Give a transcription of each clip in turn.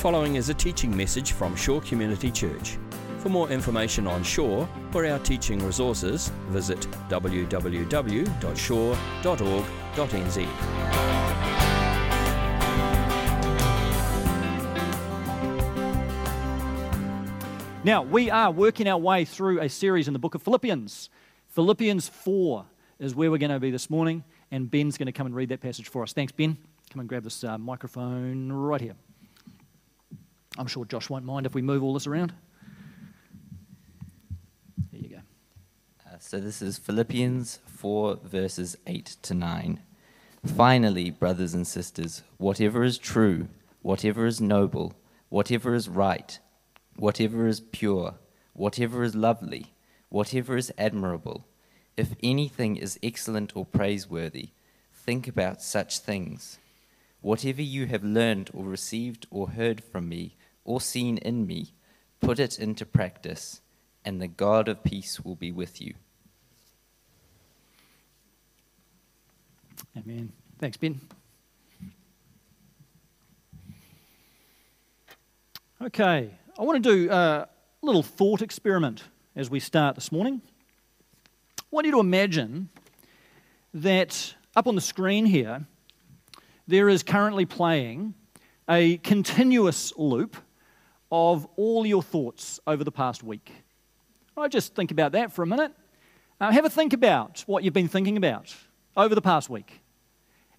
following is a teaching message from Shore Community Church. For more information on Shore or our teaching resources, visit www.shore.org.nz. Now, we are working our way through a series in the book of Philippians. Philippians 4 is where we're going to be this morning, and Ben's going to come and read that passage for us. Thanks, Ben. Come and grab this microphone right here. I'm sure Josh won't mind if we move all this around. So this is Philippians 4, verses 8 to 9. Finally, brothers and sisters, whatever is true, whatever is noble, whatever is right, whatever is pure, whatever is lovely, whatever is admirable, if anything is excellent or praiseworthy, think about such things. Whatever you have learned or received or heard from me or seen in me, put it into practice, and the God of peace will be with you. Amen. Thanks, Ben. Okay, I want to do a little thought experiment as we start this morning. I want you to imagine that up on the screen here, there is currently playing a continuous loop of all your thoughts over the past week. Right, just think about that for a minute. Have a think about what you've been thinking about over the past week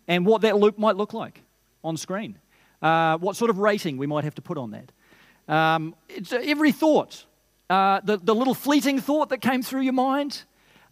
and what that loop might look like on screen. What sort of rating we might have to put on that. It's every thought, the little fleeting thought that came through your mind,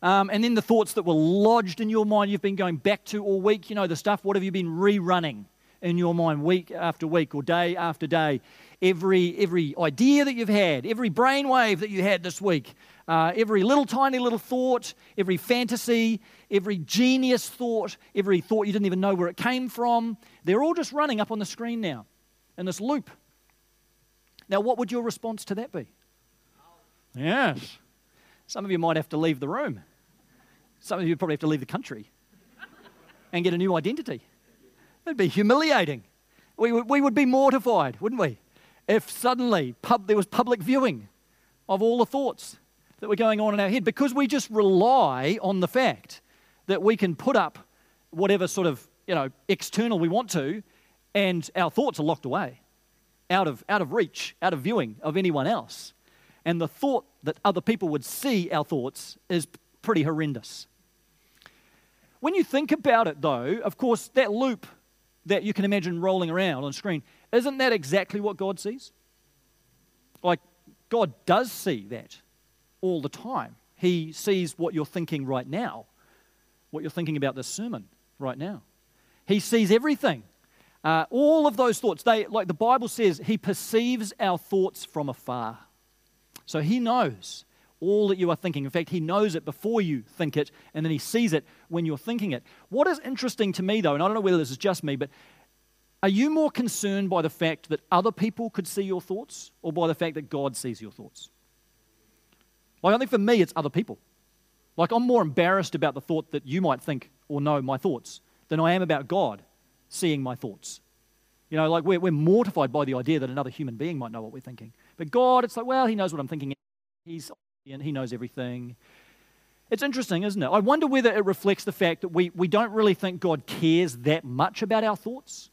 and then the thoughts that were lodged in your mind you've been going back to all week. You know, the stuff, what have you been rerunning in your mind week after week or day after day? Every idea that you've had, every brainwave that you had this week, every little tiny little thought, every fantasy, every genius thought, every thought you didn't even know where it came from, they're all just running up on the screen now in this loop. Now, what would your response to that be? Yes. Some of you might have to leave the room. Some of you probably have to leave the country and get a new identity. It'd be humiliating. We would be mortified, wouldn't we? If suddenly there was public viewing of all the thoughts that were going on in our head, because we just rely on the fact that we can put up whatever sort of, external we want to, and our thoughts are locked away, out of reach, out of viewing of anyone else. And the thought that other people would see our thoughts is pretty horrendous. When you think about it, though, of course, that loop that you can imagine rolling around on screen, isn't that exactly what God sees? Like, God does see that all the time. He sees what you're thinking right now, what you're thinking about this sermon right now. He sees everything. All of those thoughts, like the Bible says, he perceives our thoughts from afar. So he knows all that you are thinking. In fact, he knows it before you think it, and then he sees it when you're thinking it. What is interesting to me, though, and I don't know whether this is just me, but are you more concerned by the fact that other people could see your thoughts or by the fact that God sees your thoughts? Like, I think for me, it's other people. Like, I'm more embarrassed about the thought that you might think or know my thoughts than I am about God seeing my thoughts. Like, we're mortified by the idea that another human being might know what we're thinking. But God, it's like, well, he knows what I'm thinking. He knows everything. It's interesting, isn't it? I wonder whether it reflects the fact that we don't really think God cares that much about our thoughts.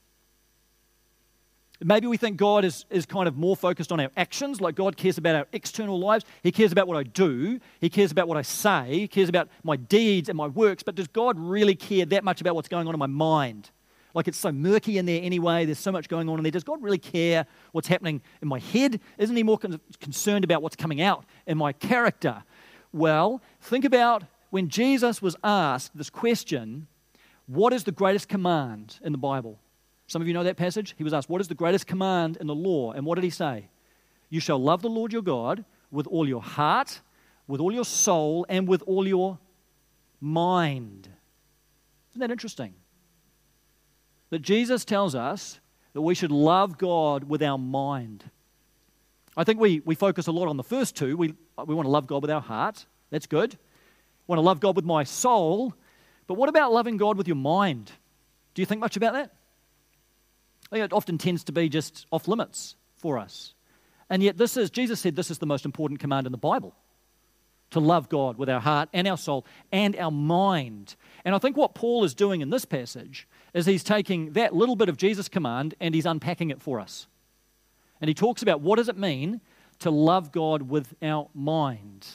Maybe we think God is kind of more focused on our actions, like God cares about our external lives. He cares about what I do. He cares about what I say. He cares about my deeds and my works. But does God really care that much about what's going on in my mind? Like, it's so murky in there anyway. There's so much going on in there. Does God really care what's happening in my head? Isn't he more concerned about what's coming out in my character? Well, think about when Jesus was asked this question, what is the greatest command in the Bible? Some of you know that passage. He was asked, what is the greatest command in the law? And what did he say? You shall love the Lord your God with all your heart, with all your soul, and with all your mind. Isn't that interesting? That Jesus tells us that we should love God with our mind. I think we focus a lot on the first two. We want to love God with our heart. That's good. I want to love God with my soul. But what about loving God with your mind? Do you think much about that? I think it often tends to be just off limits. for us. And yet this is, Jesus said this is the most important command in the Bible, to love God with our heart and our soul and our mind. And I think what Paul is doing in this passage is he's taking that little bit of Jesus' command and he's unpacking it for us. And he talks about what does it mean to love God with our mind.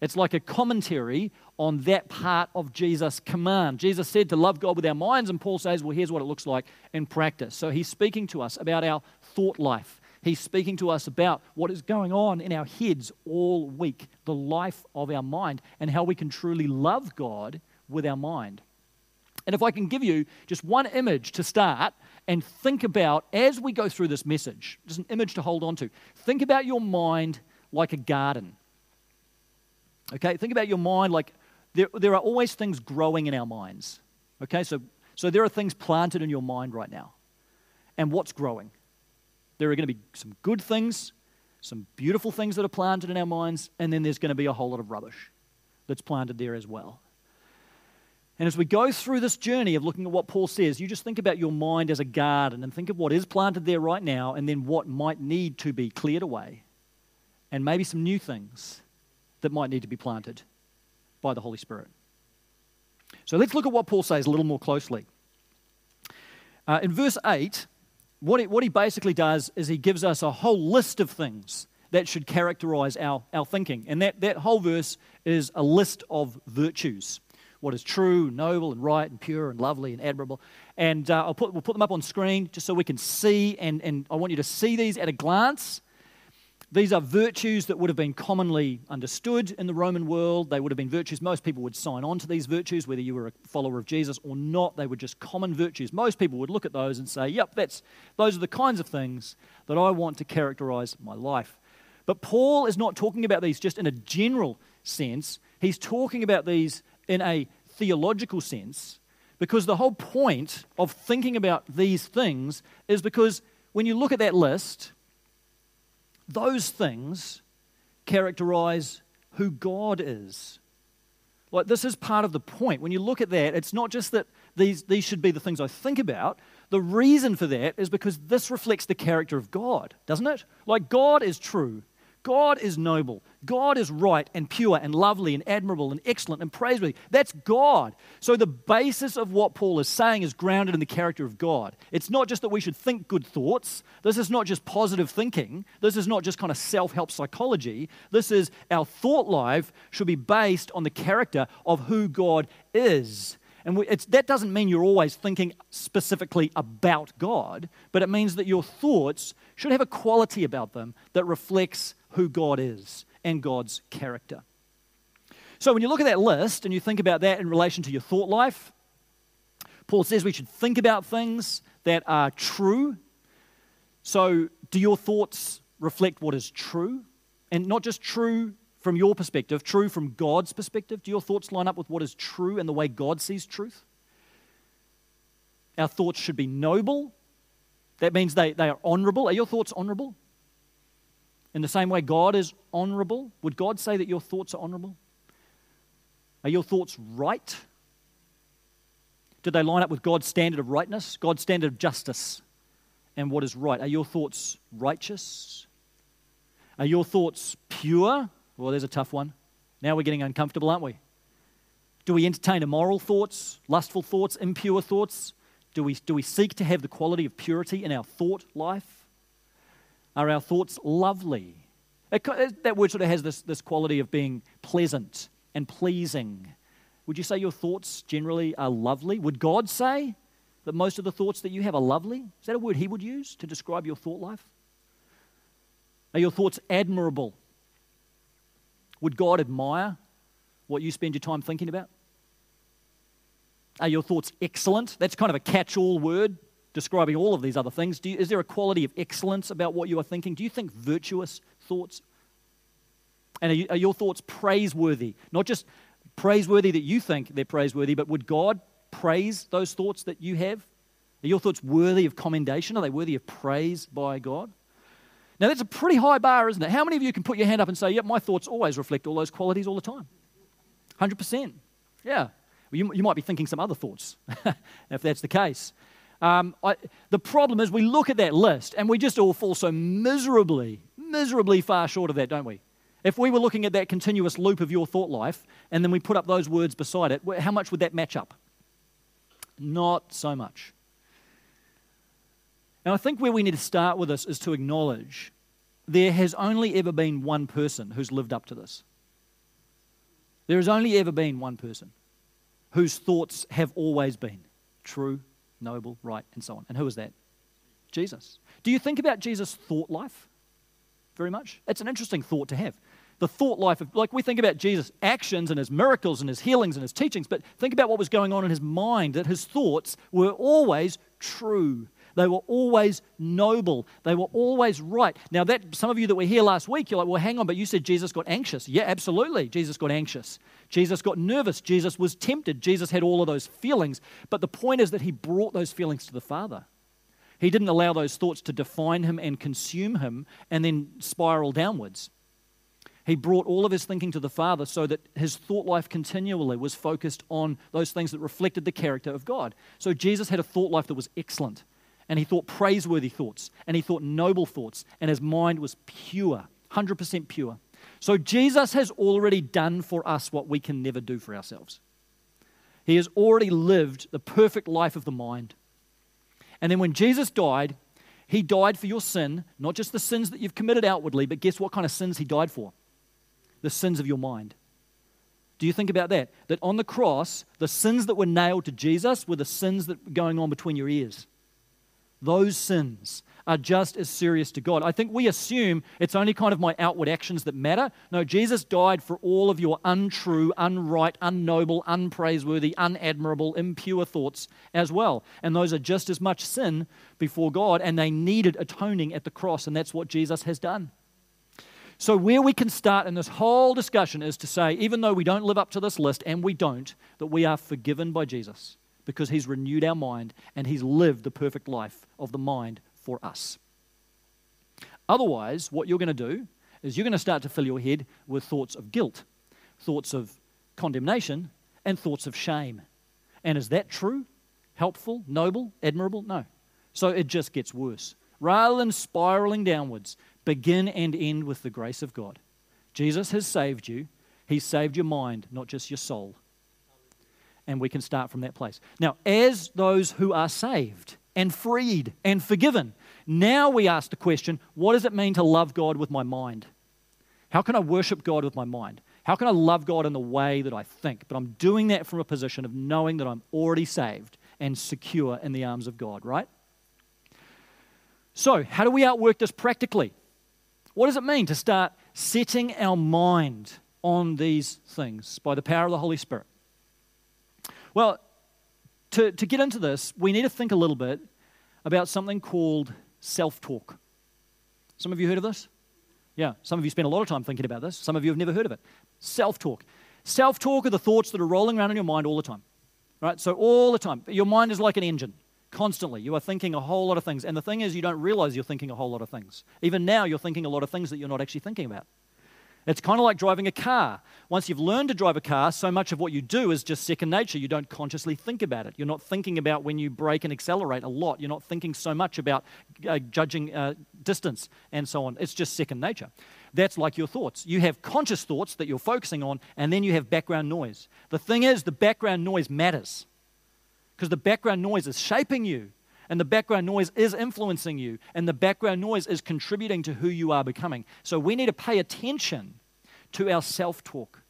It's like a commentary on that part of Jesus' command. Jesus said to love God with our minds, and Paul says, well, here's what it looks like in practice. So he's speaking to us about our thought life. He's speaking to us about what is going on in our heads all week, the life of our mind, and how we can truly love God with our mind. And if I can give you just one image to start and think about as we go through this message, just an image to hold on to. Think about your mind like a garden. Okay, think about your mind like there are always things growing in our minds. Okay, so there are things planted in your mind right now. And what's growing? There are going to be some good things, some beautiful things that are planted in our minds, and then there's going to be a whole lot of rubbish that's planted there as well. And as we go through this journey of looking at what Paul says, you just think about your mind as a garden and think of what is planted there right now and then what might need to be cleared away and maybe some new things that might need to be planted by the Holy Spirit. So let's look at what Paul says a little more closely. In verse 8, what he basically does is he gives us a whole list of things that should characterize our thinking. And that whole verse is a list of virtues. What is true, noble, and right, and pure, and lovely, and admirable. And we'll put them up on screen just so we can see, and I want you to see these at a glance. These are virtues that would have been commonly understood in the Roman world. They would have been virtues. Most people would sign on to these virtues, whether you were a follower of Jesus or not. They were just common virtues. Most people would look at those and say, yep, those are the kinds of things that I want to characterize my life. But Paul is not talking about these just in a general sense. He's talking about these in a theological sense, because the whole point of thinking about these things is because when you look at that list, those things characterize who God is. Like, this is part of the point. When you look at that, it's not just that these should be the things I think about. The reason for that is because this reflects the character of God, doesn't it? Like, God is true. God is noble. God is right and pure and lovely and admirable and excellent and praiseworthy. That's God. So the basis of what Paul is saying is grounded in the character of God. It's not just that we should think good thoughts. This is not just positive thinking. This is not just kind of self-help psychology. This is our thought life should be based on the character of who God is. And that doesn't mean you're always thinking specifically about God, but it means that your thoughts should have a quality about them that reflects who God is and God's character. So when you look at that list and you think about that in relation to your thought life, Paul says we should think about things that are true. So do your thoughts reflect what is true? And not just true from your perspective, true from God's perspective. Do your thoughts line up with what is true and the way God sees truth? Our thoughts should be noble. That means they are honorable. Are your thoughts honorable? In the same way God is honorable, would God say that your thoughts are honorable? Are your thoughts right? Do they line up with God's standard of rightness, God's standard of justice, and what is right? Are your thoughts righteous? Are your thoughts pure? Well, there's a tough one. Now we're getting uncomfortable, aren't we? Do we entertain immoral thoughts, lustful thoughts, impure thoughts? Do we seek to have the quality of purity in our thought life? Are our thoughts lovely? That word sort of has this quality of being pleasant and pleasing. Would you say your thoughts generally are lovely? Would God say that most of the thoughts that you have are lovely? Is that a word he would use to describe your thought life? Are your thoughts admirable? Would God admire what you spend your time thinking about? Are your thoughts excellent? That's kind of a catch-all word describing all of these other things. Is there a quality of excellence about what you are thinking? Do you think virtuous thoughts? And are your thoughts praiseworthy? Not just praiseworthy that you think they're praiseworthy, but would God praise those thoughts that you have? Are your thoughts worthy of commendation? Are they worthy of praise by God? Now, that's a pretty high bar, isn't it? How many of you can put your hand up and say, yep, my thoughts always reflect all those qualities all the time? 100%. Yeah. Well, you might be thinking some other thoughts if that's the case. The problem is we look at that list and we just all fall so miserably far short of that, don't we? If we were looking at that continuous loop of your thought life and then we put up those words beside it, how much would that match up? Not so much. And I think where we need to start with this is to acknowledge there has only ever been one person who's lived up to this. There has only ever been one person whose thoughts have always been true, noble, right, and so on. And who is that? Jesus. Do you think about Jesus' thought life very much? It's an interesting thought to have. The thought life of, like, we think about Jesus' actions and his miracles and his healings and his teachings, but think about what was going on in his mind, that his thoughts were always true. They were always noble. They were always right. Now, that some of you that were here last week, you're like, well, hang on, but you said Jesus got anxious. Yeah, absolutely. Jesus got anxious. Jesus got nervous. Jesus was tempted. Jesus had all of those feelings. But the point is that he brought those feelings to the Father. He didn't allow those thoughts to define him and consume him and then spiral downwards. He brought all of his thinking to the Father so that his thought life continually was focused on those things that reflected the character of God. So Jesus had a thought life that was excellent, and he thought praiseworthy thoughts, and he thought noble thoughts, and his mind was pure, 100% pure. So Jesus has already done for us what we can never do for ourselves. He has already lived the perfect life of the mind. And then when Jesus died, he died for your sin, not just the sins that you've committed outwardly, but guess what kind of sins he died for? The sins of your mind. Do you think about that? That on the cross, the sins that were nailed to Jesus were the sins that were going on between your ears. Those sins are just as serious to God. I think we assume it's only kind of my outward actions that matter. No, Jesus died for all of your untrue, unright, unnoble, unpraiseworthy, unadmirable, impure thoughts as well. And those are just as much sin before God, and they needed atoning at the cross, and that's what Jesus has done. So where we can start in this whole discussion is to say, even though we don't live up to this list, and we don't, that we are forgiven by Jesus because he's renewed our mind and he's lived the perfect life of the mind for us. Otherwise, what you're going to do is you're going to start to fill your head with thoughts of guilt, thoughts of condemnation, and thoughts of shame. And is that true, helpful, noble, admirable? No. So it just gets worse. Rather than spiraling downwards, begin and end with the grace of God. Jesus has saved you. He saved your mind, not just your soul. And we can start from that place. Now, as those who are saved and freed and forgiven, now we ask the question, what does it mean to love God with my mind? How can I worship God with my mind? How can I love God in the way that I think? But I'm doing that from a position of knowing that I'm already saved and secure in the arms of God, right? So, how do we outwork this practically? What does it mean to start setting our mind on these things by the power of the Holy Spirit? Well, to get into this, we need to think a little bit about something called self-talk. Some of you heard of this? Yeah, some of you spend a lot of time thinking about this. Some of you have never heard of it. Self-talk. Self-talk are the thoughts that are rolling around in your mind all the time. Right? So all the time. Your mind is like an engine. Constantly, you are thinking a whole lot of things. And the thing is, you don't realize you're thinking a whole lot of things. Even now, you're thinking a lot of things that you're not actually thinking about. It's kind of like driving a car. Once you've learned to drive a car, so much of what you do is just second nature. You don't consciously think about it. You're not thinking about when you brake and accelerate a lot. You're not thinking so much about judging distance and so on. It's just second nature. That's like your thoughts. You have conscious thoughts that you're focusing on, and then you have background noise. The thing is, the background noise matters, because the background noise is shaping you, and the background noise is influencing you, and the background noise is contributing to who you are becoming. So we need to pay attention to our self-talk.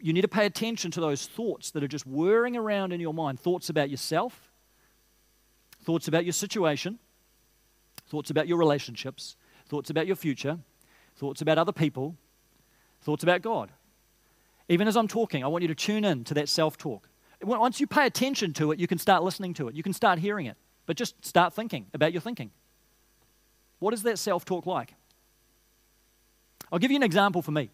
You need to pay attention to those thoughts that are just whirring around in your mind, thoughts about yourself, thoughts about your situation, thoughts about your relationships, thoughts about your future, thoughts about other people, thoughts about God. Even as I'm talking, I want you to tune in to that self-talk. Once you pay attention to it, you can start listening to it. You can start hearing it. But just start thinking about your thinking. What is that self-talk like? I'll give you an example for me.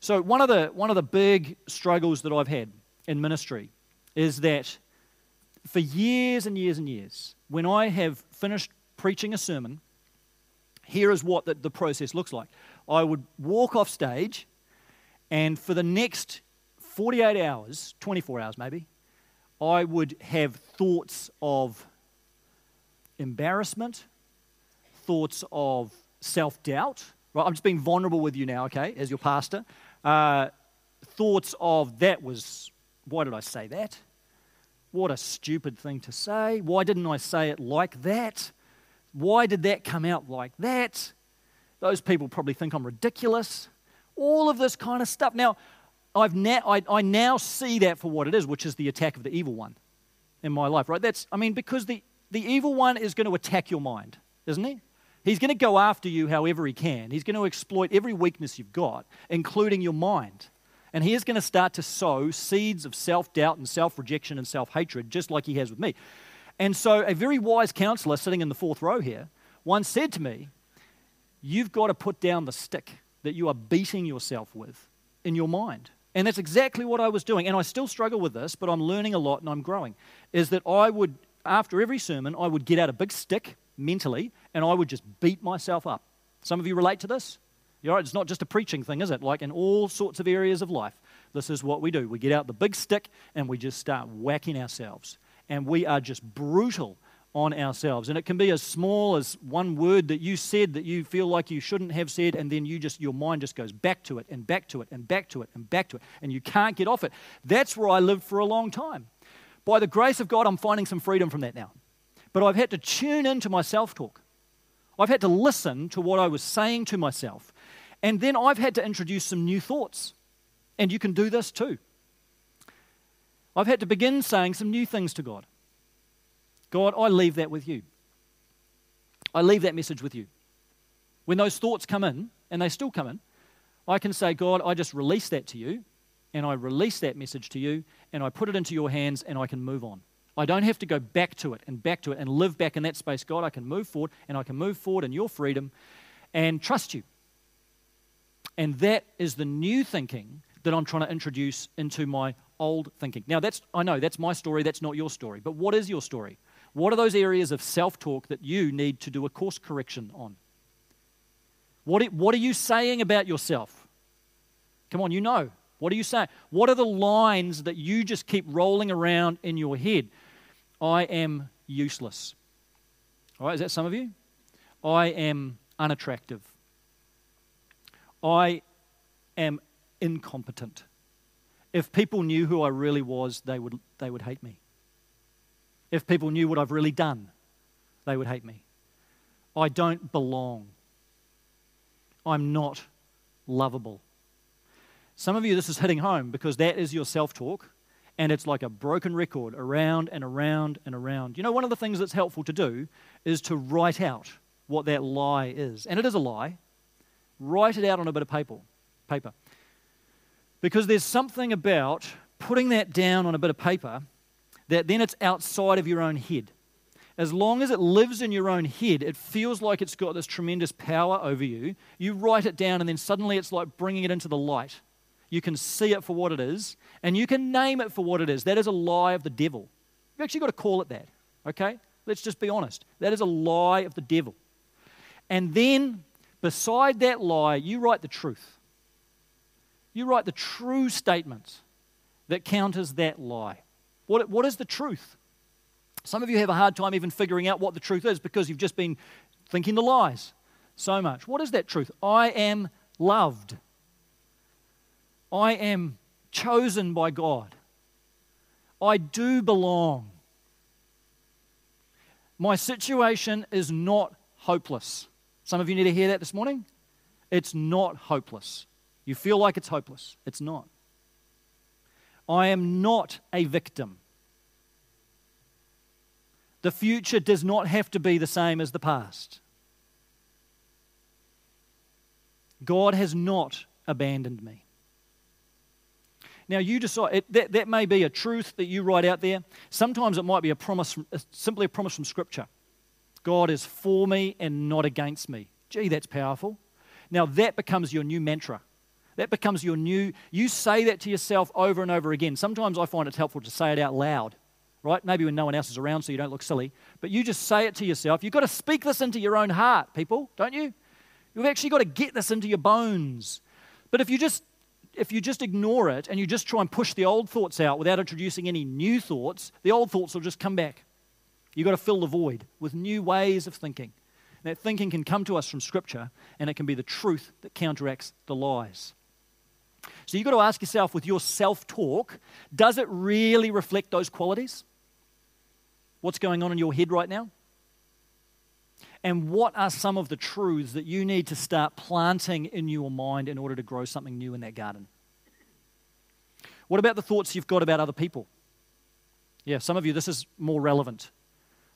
So one of the big struggles that I've had in ministry is that for years and years and years, when I have finished preaching a sermon, here is what the process looks like. I would walk off stage, and for the next 48 hours, 24 hours maybe, I would have thoughts of embarrassment, thoughts of self-doubt. Right? I'm just being vulnerable with you now, okay, as your pastor. Thoughts of that was, why did I say that? What a stupid thing to say. Why didn't I say it like that? Why did that come out like that? Those people probably think I'm ridiculous. All of this kind of stuff. Now, I now see that for what it is, which is the attack of the evil one in my life, right? That's, I mean, because the evil one is going to attack your mind, isn't he? He's going to go after you however he can. He's going to exploit every weakness you've got, including your mind. And he is going to start to sow seeds of self-doubt and self-rejection and self-hatred, just like he has with me. And so a very wise counselor sitting in the fourth row here once said to me, you've got to put down the stick that you are beating yourself with in your mind. And that's exactly what I was doing. And I still struggle with this, but I'm learning a lot and I'm growing, is that I would, after every sermon, I would get out a big stick mentally and I would just beat myself up. Some of you relate to this? You're right, it's not just a preaching thing, is it? Like in all sorts of areas of life, this is what we do. We get out the big stick and we just start whacking ourselves. And we are just brutal on ourselves. And it can be as small as one word that you said that you feel like you shouldn't have said, and then your mind just goes back to it and back to it and back to it and back to it, and you can't get off it. That's where I lived for a long time. By the grace of God, I'm finding some freedom from that now. But I've had to tune into my self-talk. I've had to listen to what I was saying to myself. And then I've had to introduce some new thoughts. And you can do this too. I've had to begin saying some new things to God. God, I leave that with you. I leave that message with you. When those thoughts come in, and they still come in, I can say, God, I just release that to you, and I release that message to you, and I put it into your hands, and I can move on. I don't have to go back to it and live back in that space. God, I can move forward, and I can move forward in your freedom and trust you. And that is the new thinking that I'm trying to introduce into my old thinking. Now, I know, that's my story, that's not your story. But what is your story? What are those areas of self-talk that you need to do a course correction on? What are you saying about yourself? Come on, you know. What are you saying? What are the lines that you just keep rolling around in your head? I am useless. All right, is that some of you? I am unattractive. I am incompetent. If people knew who I really was, they would hate me. If people knew what I've really done, they would hate me. I don't belong. I'm not lovable. Some of you, this is hitting home because that is your self-talk, and it's like a broken record around and around and around. You know, one of the things that's helpful to do is to write out what that lie is. And it is a lie. Write it out on a bit of paper. Because there's something about putting that down on a bit of paper that then it's outside of your own head. As long as it lives in your own head, it feels like it's got this tremendous power over you. You write it down and then suddenly it's like bringing it into the light. You can see it for what it is and you can name it for what it is. That is a lie of the devil. You've actually got to call it that, okay? Let's just be honest. That is a lie of the devil. And then beside that lie, you write the truth. You write the true statement that counters that lie. What is the truth? Some of you have a hard time even figuring out what the truth is because you've just been thinking the lies so much. What is that truth? I am loved. I am chosen by God. I do belong. My situation is not hopeless. Some of you need to hear that this morning. It's not hopeless. You feel like it's hopeless. It's not. I am not a victim. The future does not have to be the same as the past. God has not abandoned me. Now you decide, that may be a truth that you write out there. Sometimes it might be a promise, simply a promise from Scripture. God is for me and not against me. Gee, that's powerful. Now that becomes your new mantra. That becomes your new, you say that to yourself over and over again. Sometimes I find it's helpful to say it out loud, right? Maybe when no one else is around so you don't look silly. But you just say it to yourself. You've got to speak this into your own heart, people, don't you? You've actually got to get this into your bones. But if you just ignore it and you just try and push the old thoughts out without introducing any new thoughts, the old thoughts will just come back. You've got to fill the void with new ways of thinking. And that thinking can come to us from Scripture, and it can be the truth that counteracts the lies. So you've got to ask yourself, with your self-talk, does it really reflect those qualities? What's going on in your head right now? And what are some of the truths that you need to start planting in your mind in order to grow something new in that garden? What about the thoughts you've got about other people? Yeah, some of you, this is more relevant.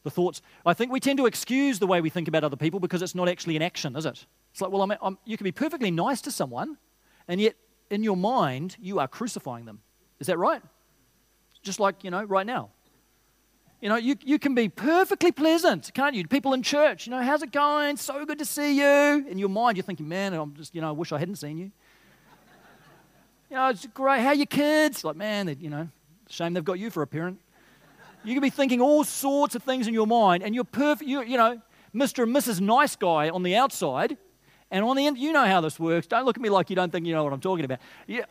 The thoughts, I think we tend to excuse the way we think about other people because it's not actually an action, is it? It's like, well, you can be perfectly nice to someone, and yet in your mind, you are crucifying them. Is that right? Just like, right now. You can be perfectly pleasant, can't you? People in church, how's it going? So good to see you. In your mind, you're thinking, man, I'm just, I wish I hadn't seen you. It's great. How are your kids? Like, man, shame they've got you for a parent. You can be thinking all sorts of things in your mind, and you're perfect. Mr. and Mrs. Nice Guy on the outside, and on the end, you know how this works. Don't look at me like you don't think you know what I'm talking about.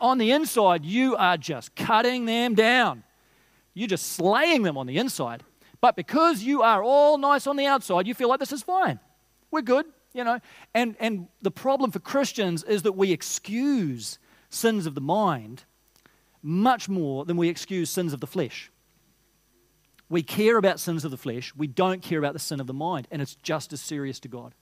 On the inside, you are just cutting them down. You're just slaying them on the inside. But because you are all nice on the outside, you feel like this is fine. We're good, And the problem for Christians is that we excuse sins of the mind much more than we excuse sins of the flesh. We care about sins of the flesh. We don't care about the sin of the mind. And it's just as serious to God.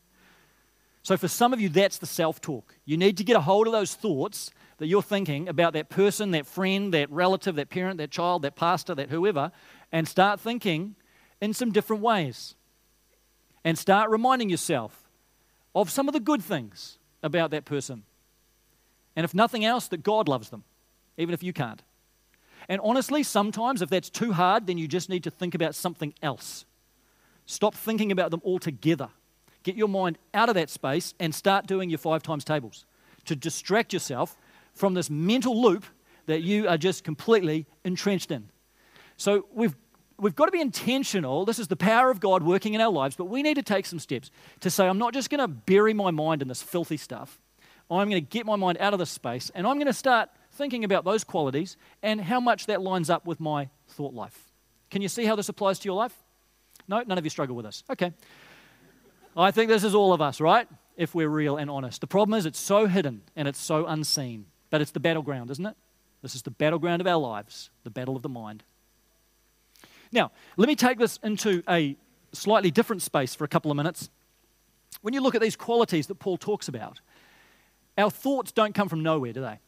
So for some of you, that's the self-talk. You need to get a hold of those thoughts that you're thinking about that person, that friend, that relative, that parent, that child, that pastor, that whoever, and start thinking in some different ways. And start reminding yourself of some of the good things about that person. And if nothing else, that God loves them, even if you can't. And honestly, sometimes if that's too hard, then you just need to think about something else. Stop thinking about them altogether. Get your mind out of that space and start doing your 5 times tables to distract yourself from this mental loop that you are just completely entrenched in. So we've got to be intentional. This is the power of God working in our lives, but we need to take some steps to say, I'm not just going to bury my mind in this filthy stuff. I'm going to get my mind out of this space, and I'm going to start thinking about those qualities and how much that lines up with my thought life. Can you see how this applies to your life? No, none of you struggle with this. Okay. I think this is all of us, right? If we're real and honest. The problem is it's so hidden and it's so unseen. But it's the battleground, isn't it? This is the battleground of our lives, the battle of the mind. Now, let me take this into a slightly different space for a couple of minutes. When you look at these qualities that Paul talks about, our thoughts don't come from nowhere, do they?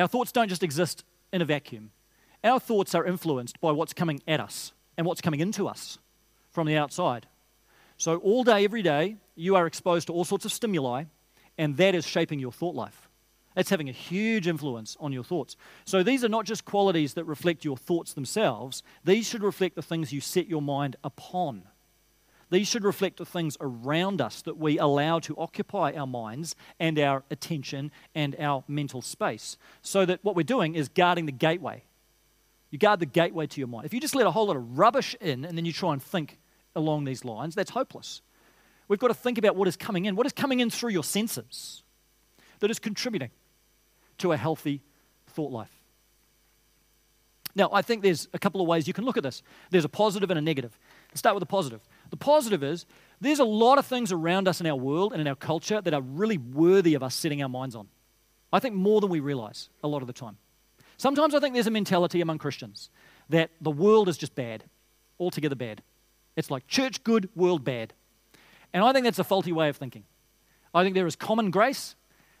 Our thoughts don't just exist in a vacuum. Our thoughts are influenced by what's coming at us and what's coming into us from the outside. So all day, every day, you are exposed to all sorts of stimuli, and that is shaping your thought life. It's having a huge influence on your thoughts. So these are not just qualities that reflect your thoughts themselves. These should reflect the things you set your mind upon. These should reflect the things around us that we allow to occupy our minds and our attention and our mental space, so that what we're doing is guarding the gateway. You guard the gateway to your mind. If you just let a whole lot of rubbish in and then you try and think along these lines, that's hopeless. We've got to think about what is coming in. What is coming in through your senses that is contributing to a healthy thought life. Now, I think there's a couple of ways you can look at this. There's a positive and a negative. Let's start with the positive. The positive is there's a lot of things around us in our world and in our culture that are really worthy of us setting our minds on. I think more than we realize a lot of the time. Sometimes I think there's a mentality among Christians that the world is just bad, altogether bad. It's like church good, world bad. And I think that's a faulty way of thinking. I think there is common grace,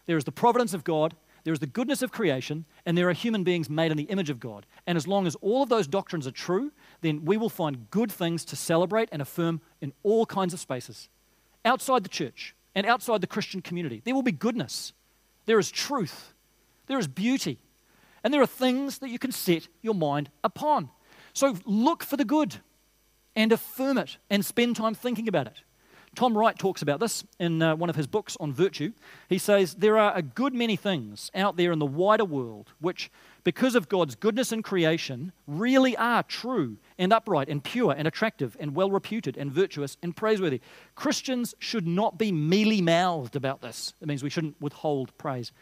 there is the providence of God, there is the goodness of creation, and there are human beings made in the image of God. And as long as all of those doctrines are true, then we will find good things to celebrate and affirm in all kinds of spaces. Outside the church and outside the Christian community, there will be goodness. There is truth. There is beauty. And there are things that you can set your mind upon. So look for the good and affirm it and spend time thinking about it. Tom Wright talks about this in one of his books on virtue. He says, there are a good many things out there in the wider world which, because of God's goodness in creation, really are true and upright and pure and attractive and well-reputed and virtuous and praiseworthy. Christians should not be mealy-mouthed about this. It means we shouldn't withhold praise.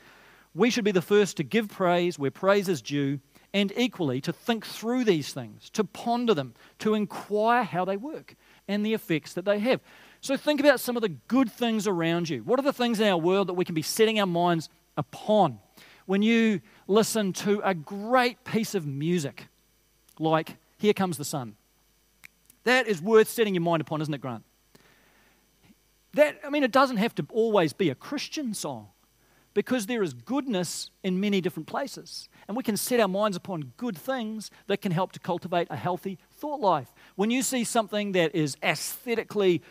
We should be the first to give praise where praise is due and equally to think through these things, to ponder them, to inquire how they work and the effects that they have. So think about some of the good things around you. What are the things in our world that we can be setting our minds upon? When you listen to a great piece of music, like Here Comes the Sun, that is worth setting your mind upon, isn't it, Grant? It doesn't have to always be a Christian song, because there is goodness in many different places. And we can set our minds upon good things that can help to cultivate a healthy thought life. When you see something that is aesthetically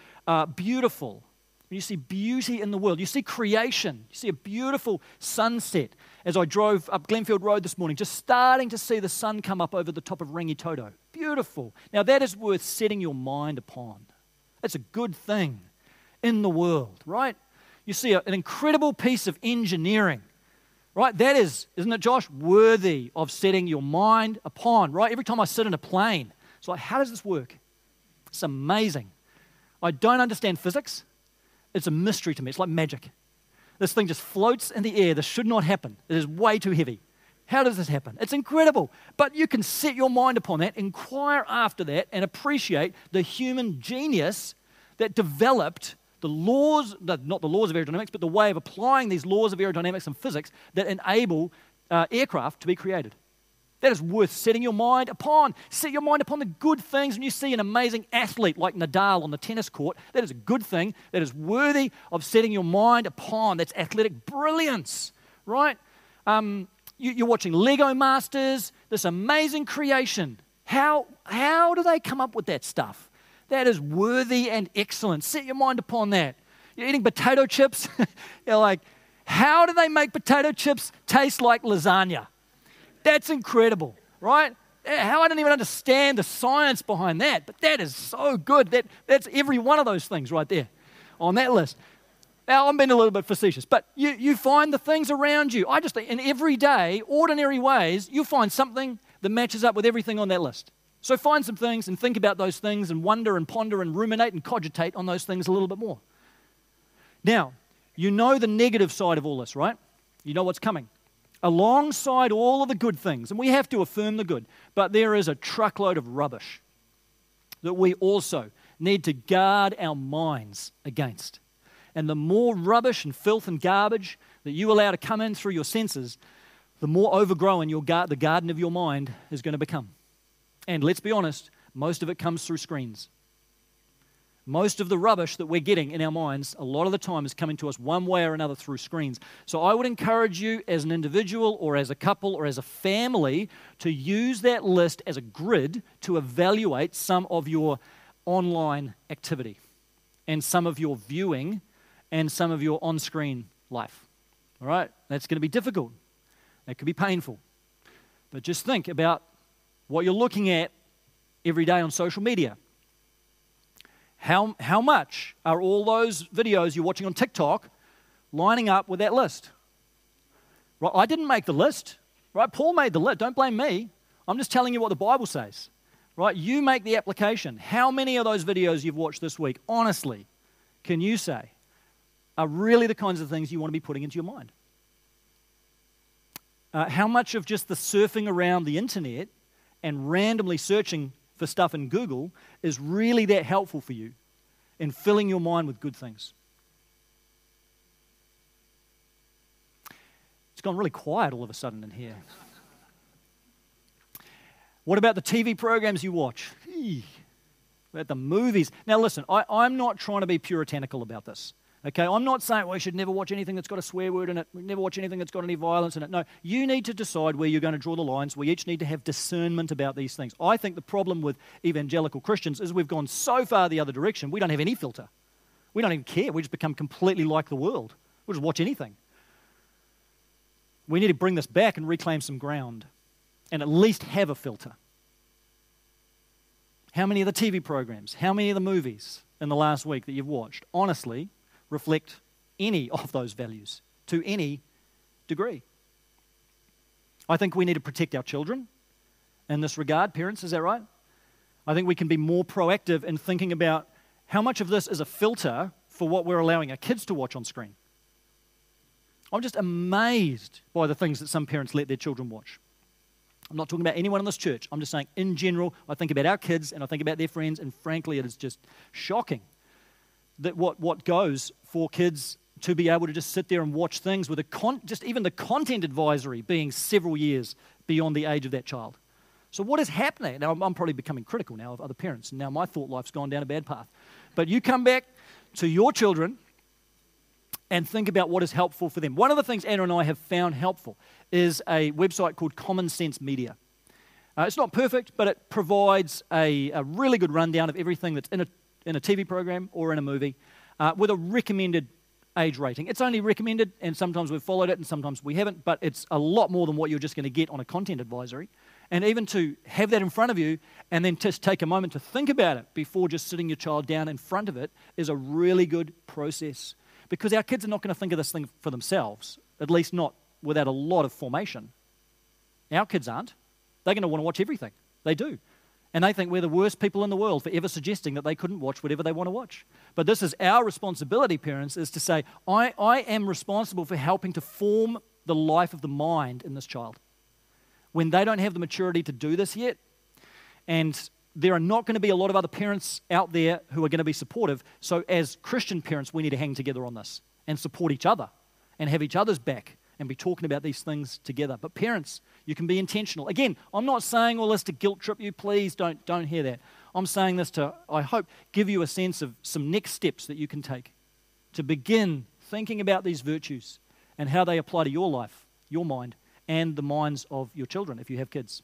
beautiful, when you see beauty in the world, you see creation, you see a beautiful sunset. As I drove up Glenfield Road this morning, just starting to see the sun come up over the top of Rangitoto. Beautiful. Now that is worth setting your mind upon. That's a good thing in the world, right? You see an incredible piece of engineering, right? That is, isn't it, Josh, worthy of setting your mind upon, right? Every time I sit in a plane, it's like, how does this work? It's amazing. I don't understand physics. It's a mystery to me. It's like magic. This thing just floats in the air. This should not happen. It is way too heavy. How does this happen? It's incredible. But you can set your mind upon that, inquire after that, and appreciate the human genius that developed the laws, not the laws of aerodynamics, but the way of applying these laws of aerodynamics and physics that enable aircraft to be created. That is worth setting your mind upon. Set your mind upon the good things. When you see an amazing athlete like Nadal on the tennis court, that is a good thing. That is worthy of setting your mind upon. That's athletic brilliance, right? You're watching Lego Masters, this amazing creation. How do they come up with that stuff? That is worthy and excellent. Set your mind upon that. You're eating potato chips. You're like, how do they make potato chips taste like lasagna? That's incredible, right? How I don't even understand the science behind that, but that is so good. That's every one of those things right there on that list. Now, I'm being a little bit facetious, but you find the things around you. I just think in everyday, ordinary ways, you'll find something that matches up with everything on that list. So find some things and think about those things and wonder and ponder and ruminate and cogitate on those things a little bit more. Now, you know the negative side of all this, right? You know what's coming. Alongside all of the good things, and we have to affirm the good, but there is a truckload of rubbish that we also need to guard our minds against. And the more rubbish and filth and garbage that you allow to come in through your senses, the more overgrown the garden of your mind is going to become. And let's be honest, most of it comes through screens. Most of the rubbish that we're getting in our minds, a lot of the time, is coming to us one way or another through screens. So I would encourage you as an individual or as a couple or as a family to use that list as a grid to evaluate some of your online activity and some of your viewing and some of your on-screen life. All right? That's going to be difficult. That could be painful. But just think about what you're looking at every day on social media. How much are all those videos you're watching on TikTok lining up with that list? Right, I didn't make the list. Right, Paul made the list. Don't blame me. I'm just telling you what the Bible says. Right, you make the application. How many of those videos you've watched this week, honestly, can you say are really the kinds of things you want to be putting into your mind? How much of just the surfing around the internet and randomly searching for stuff in Google is really that helpful for you in filling your mind with good things? It's gone really quiet all of a sudden in here. What about the TV programs you watch? What about the movies? Now listen, I'm not trying to be puritanical about this. Okay, I'm not saying we should never watch anything that's got a swear word in it, we never watch anything that's got any violence in it. No, you need to decide where you're going to draw the lines. We each need to have discernment about these things. I think the problem with evangelical Christians is we've gone so far the other direction, we don't have any filter. We don't even care. We just become completely like the world. We'll just watch anything. We need to bring this back and reclaim some ground and at least have a filter. How many of the TV programs, how many of the movies in the last week that you've watched, honestly, reflect any of those values to any degree? I think we need to protect our children in this regard. Parents, is that right? I think we can be more proactive in thinking about how much of this is a filter for what we're allowing our kids to watch on screen. I'm just amazed by the things that some parents let their children watch. I'm not talking about anyone in this church. I'm just saying, in general, I think about our kids and I think about their friends, and frankly, it is just shocking that what goes for kids to be able to just sit there and watch things with just even the content advisory being several years beyond the age of that child. So what is happening? Now, I'm probably becoming critical now of other parents. Now, my thought life's gone down a bad path. But you come back to your children and think about what is helpful for them. One of the things Anna and I have found helpful is a website called Common Sense Media. It's not perfect, but it provides a really good rundown of everything that's in a TV program or in a movie with a recommended age rating. It's only recommended, and sometimes we've followed it and sometimes we haven't, but it's a lot more than what you're just going to get on a content advisory. And even to have that in front of you and then just take a moment to think about it before just sitting your child down in front of it is a really good process, because our kids are not going to think of this thing for themselves, at least not without a lot of formation. Our kids aren't. They're going to want to watch everything. They do. And they think we're the worst people in the world for ever suggesting that they couldn't watch whatever they want to watch. But this is our responsibility, parents, is to say, I am responsible for helping to form the life of the mind in this child. When they don't have the maturity to do this yet, and there are not going to be a lot of other parents out there who are going to be supportive, so as Christian parents, we need to hang together on this and support each other and have each other's back and be talking about these things together. But parents, you can be intentional. Again, I'm not saying all this to guilt trip you. Please don't hear that. I'm saying this to, I hope, give you a sense of some next steps that you can take to begin thinking about these virtues and how they apply to your life, your mind, and the minds of your children if you have kids.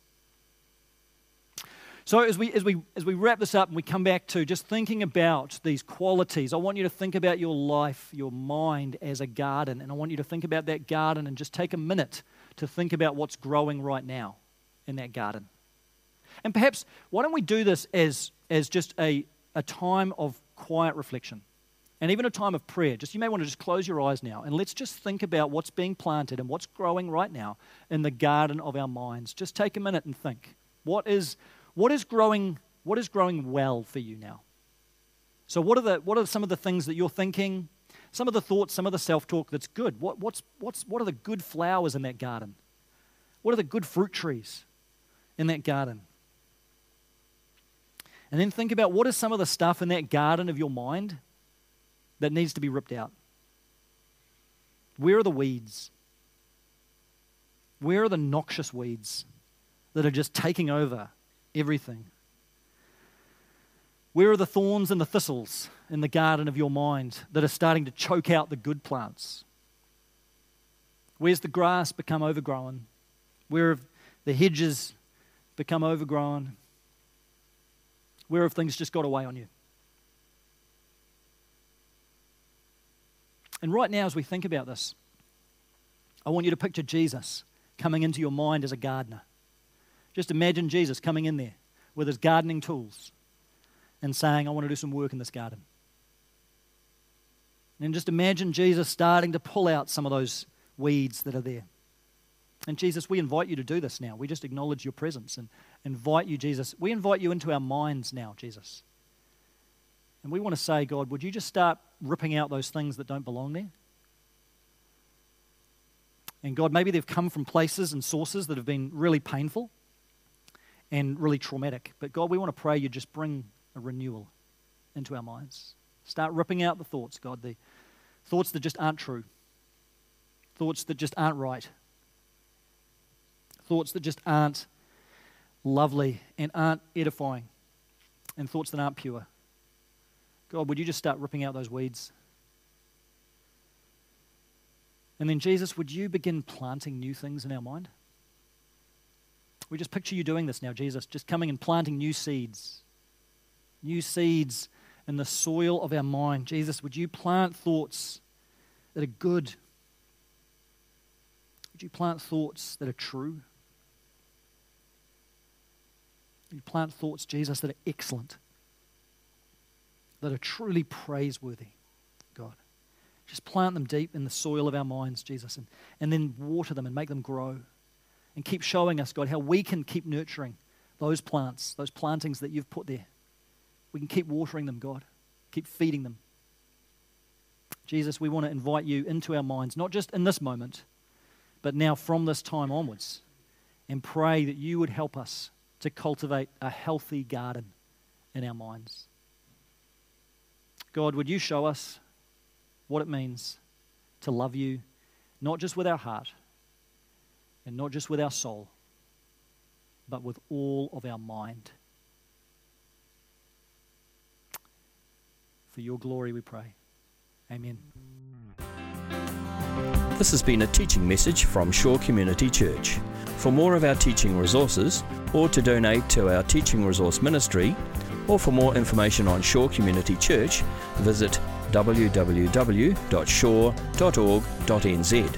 So as we wrap this up and we come back to just thinking about these qualities, I want you to think about your life, your mind as a garden, and I want you to think about that garden and just take a minute to think about what's growing right now in that garden. And perhaps, why don't we do this as just a time of quiet reflection and even a time of prayer. Just, you may want to just close your eyes now and let's just think about what's being planted and what's growing right now in the garden of our minds. Just take a minute and think. What is growing well for you now? So what are some of the things that you're thinking? Some of the thoughts, some of the self-talk that's good. What are the good flowers in that garden? What are the good fruit trees in that garden? And then think about what is some of the stuff in that garden of your mind that needs to be ripped out. Where are the weeds? Where are the noxious weeds that are just taking over everything? Where are the thorns and the thistles in the garden of your mind that are starting to choke out the good plants? Where's the grass become overgrown? Where have the hedges become overgrown? Where have things just got away on you? And right now, as we think about this, I want you to picture Jesus coming into your mind as a gardener. Just imagine Jesus coming in there with his gardening tools and saying, I want to do some work in this garden. And just imagine Jesus starting to pull out some of those weeds that are there. And Jesus, we invite you to do this now. We just acknowledge your presence and invite you, Jesus. We invite you into our minds now, Jesus. And we want to say, God, would you just start ripping out those things that don't belong there? And God, maybe they've come from places and sources that have been really painful and really traumatic. But God, we want to pray you just bring a renewal into our minds. Start ripping out the thoughts, God, the thoughts that just aren't true, thoughts that just aren't right, thoughts that just aren't lovely and aren't edifying, and thoughts that aren't pure. God, would you just start ripping out those weeds? And then Jesus, would you begin planting new things in our mind? We just picture you doing this now, Jesus, just coming and planting new seeds. New seeds in the soil of our mind. Jesus, would you plant thoughts that are good? Would you plant thoughts that are true? Would you plant thoughts, Jesus, that are excellent, that are truly praiseworthy, God? Just plant them deep in the soil of our minds, Jesus, and then water them and make them grow. And keep showing us, God, how we can keep nurturing those plants, those plantings that you've put there. We can keep watering them, God. Keep feeding them. Jesus, we want to invite you into our minds, not just in this moment, but now from this time onwards. and pray that you would help us to cultivate a healthy garden in our minds. God, would you show us what it means to love you, not just with our heart and not just with our soul, but with all of our mind. For your glory we pray. Amen. This has been a teaching message from Shore Community Church. For more of our teaching resources, or to donate to our teaching resource ministry, or for more information on Shore Community Church, visit www.shore.org.nz.